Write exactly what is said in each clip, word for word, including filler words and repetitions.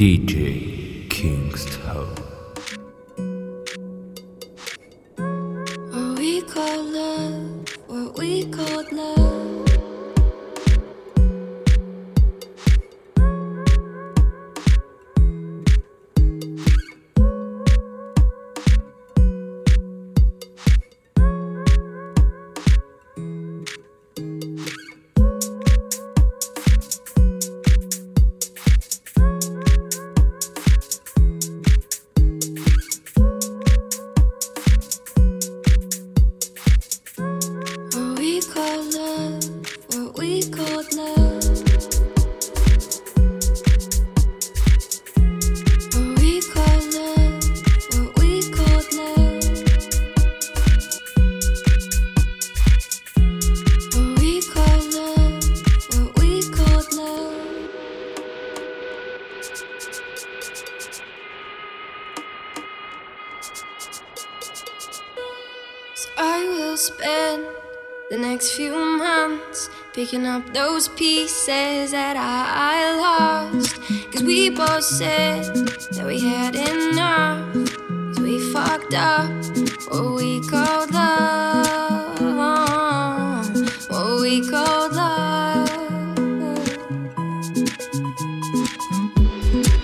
D J Kingstone. What we call love, what we called love. Picking up those pieces that I, I lost. Cause we both said that we had enough. Cause we fucked up what we called love. What we called love.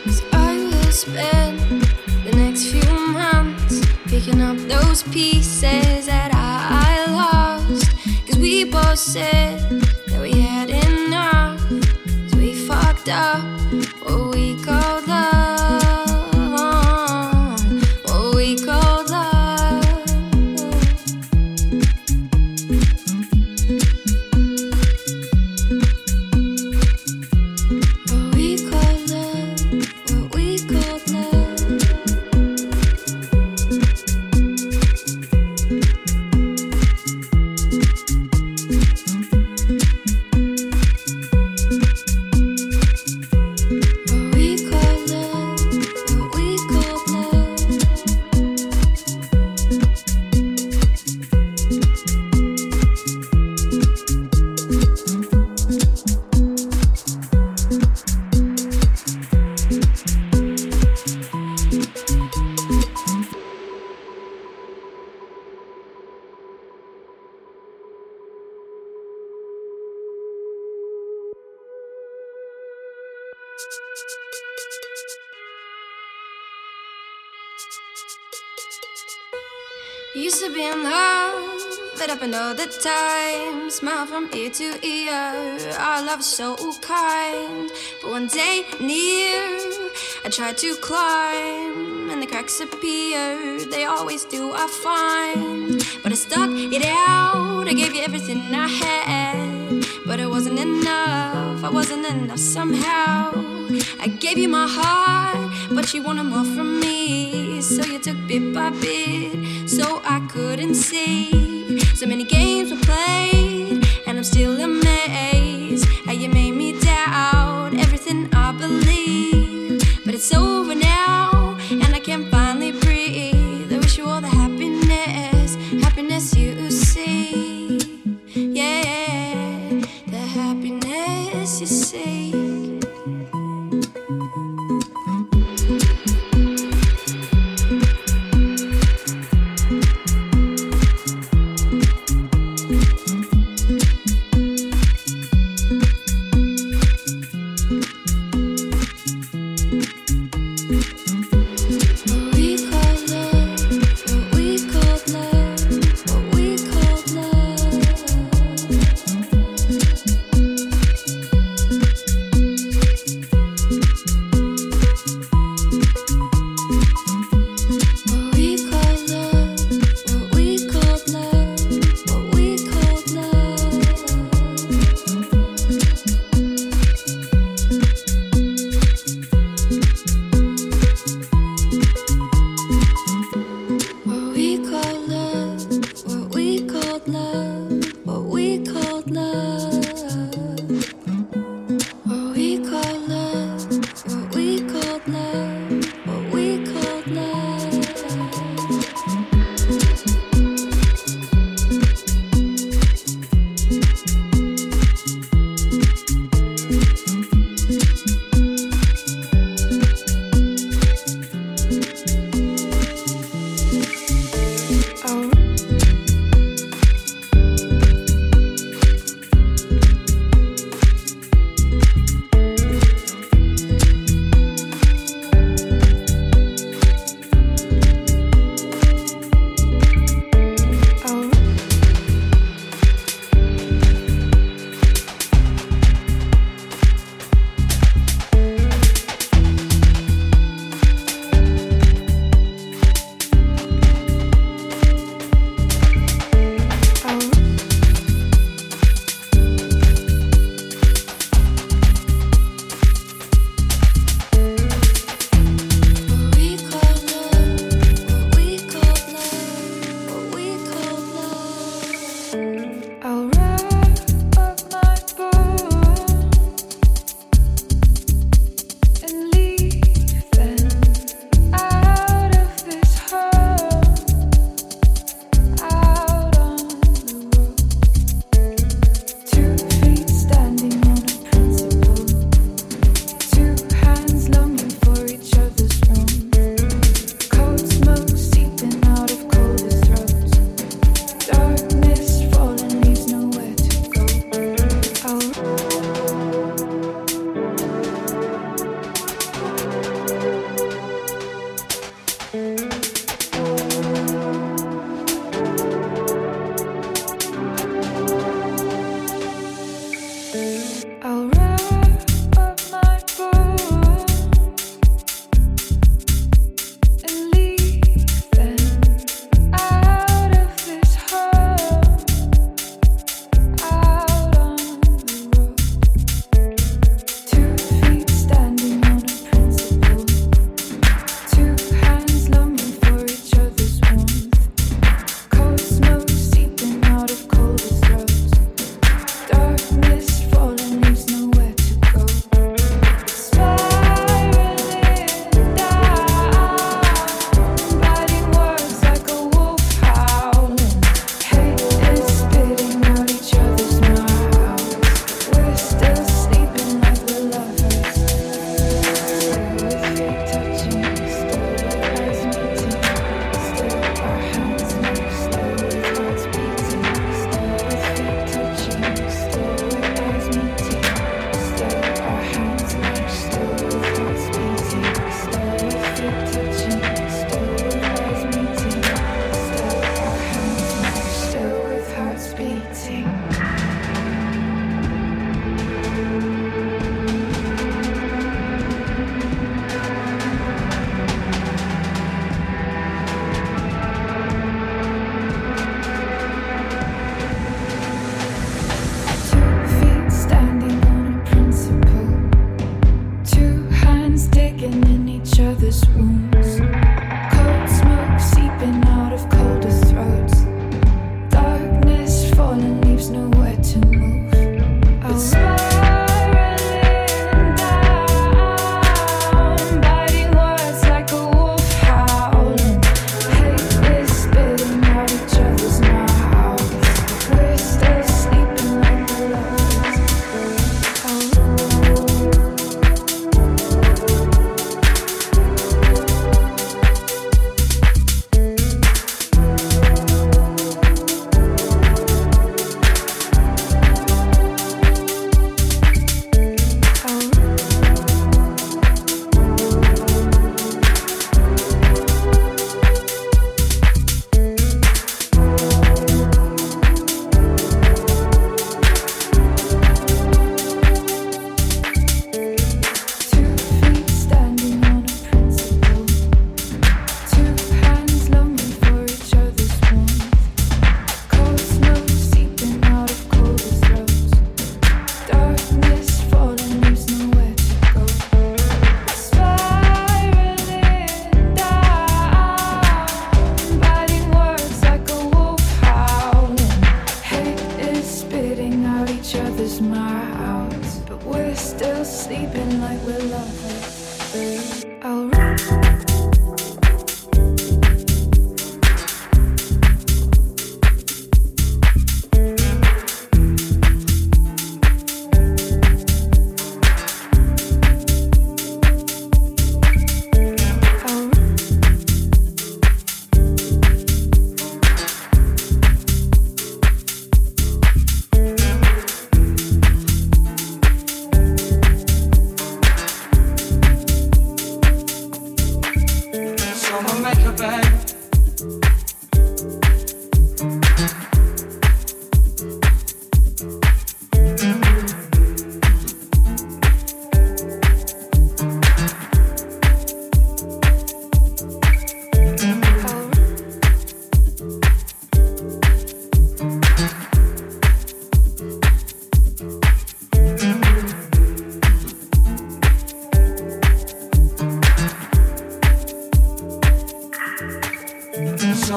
Cause I will spend the next few months picking up those pieces that I, I lost. Cause we both said up what we call love, what we call love. What we call love, what we call love. Used to be in love, lit up in all the time. Smile from ear to ear, our love is so kind. But one day near, I tried to climb, and the cracks appeared, they always do I find. But I stuck it out, I gave you everything I had. But it wasn't enough, I wasn't enough somehow. I gave you my heart, but you wanted more from me. So you took bit by bit, so I couldn't see. So many games were played, and I'm still amazed how you made me doubt everything I believe. But it's over now, and I can finally breathe. I wish you all the happiness, happiness you see. Yeah, the happiness you see.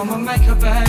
you're my maker, babe.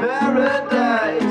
Paradise.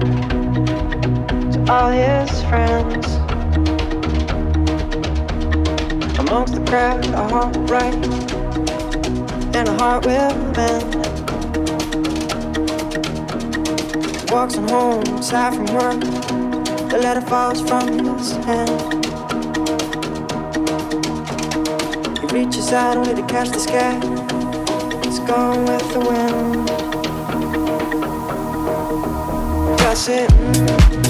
to all his friends. Amongst the crowd, a heart right and a heart with men. Walks on home, side from work, the letter falls from his hand. He reaches out only to catch the sky, it's gone with the wind. That's it. Mm-hmm.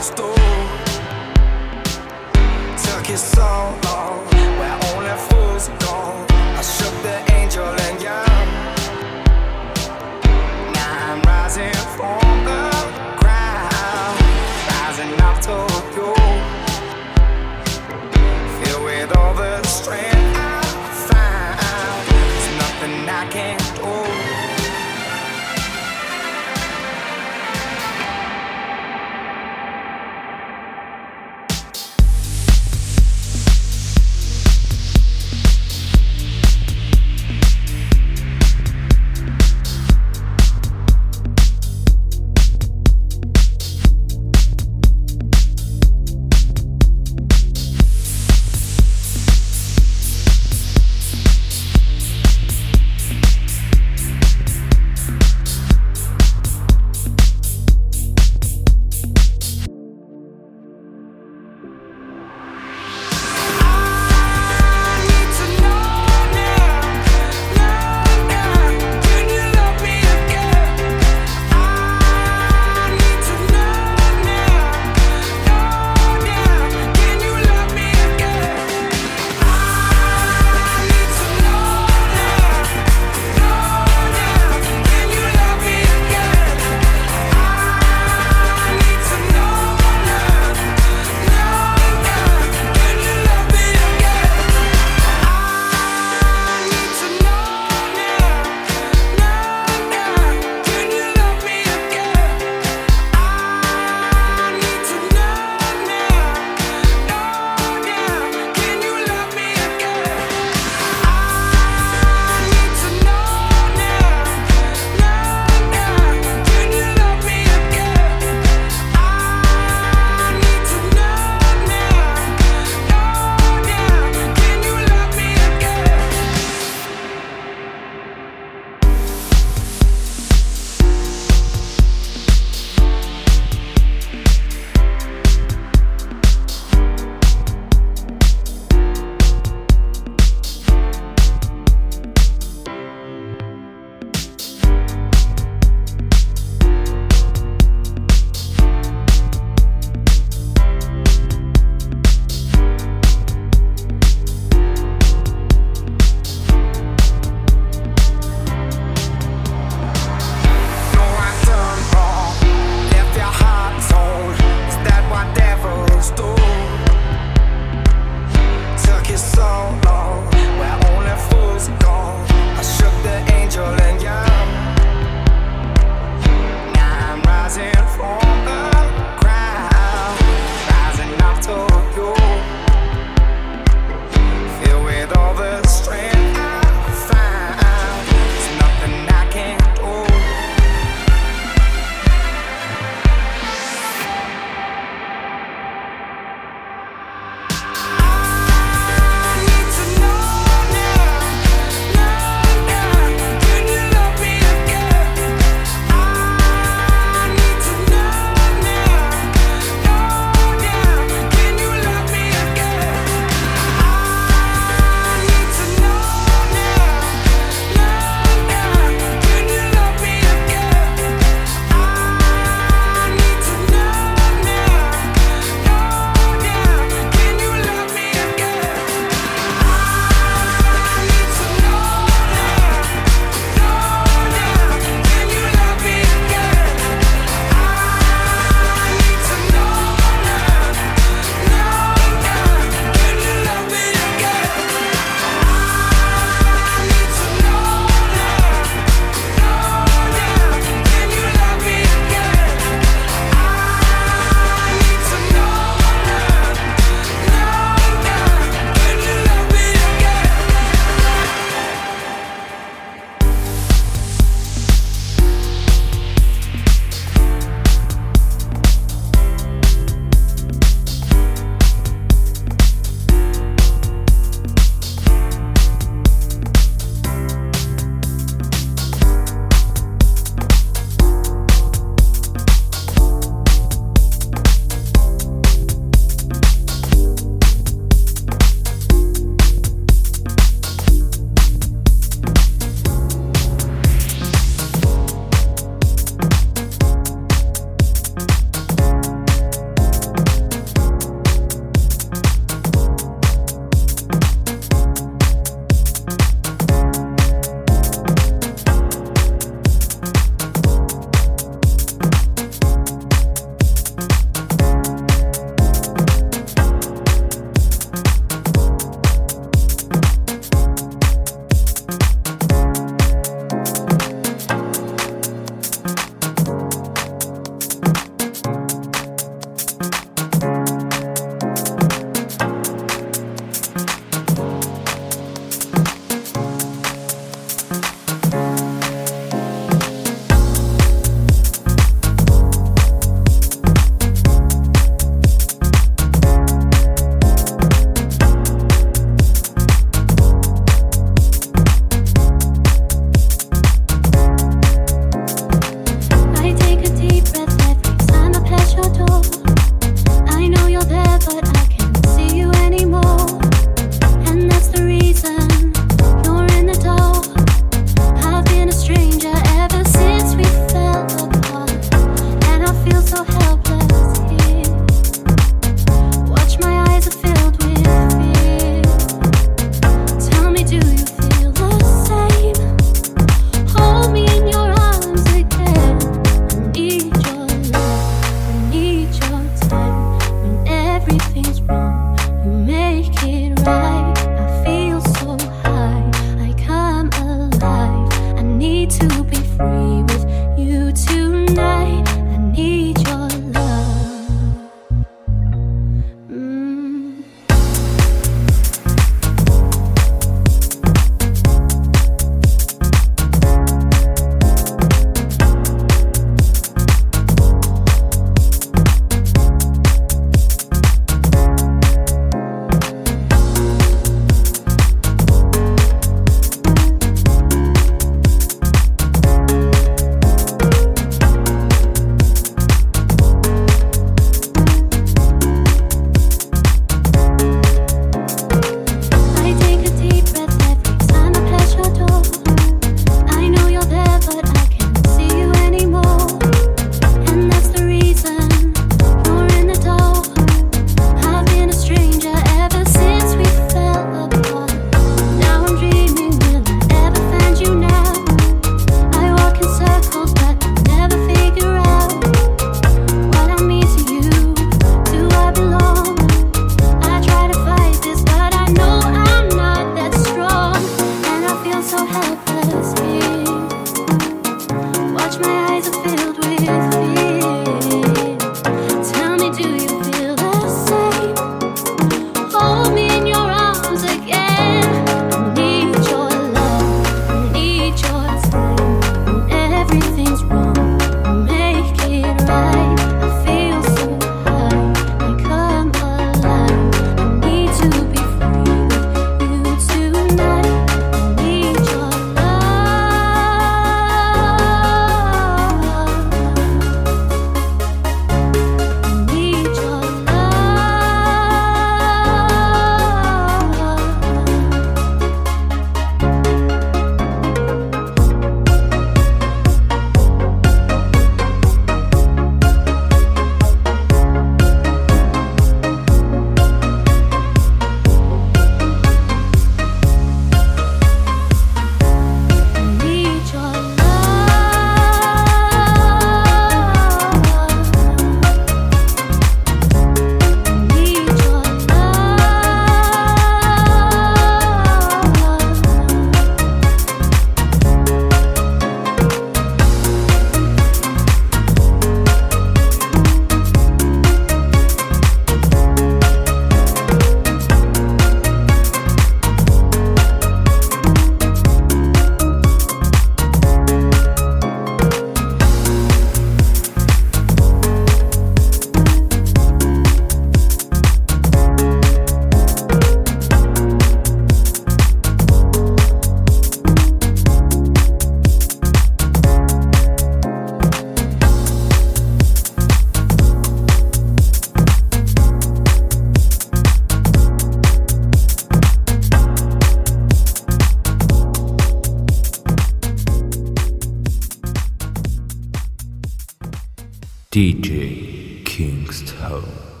D J Kingstone.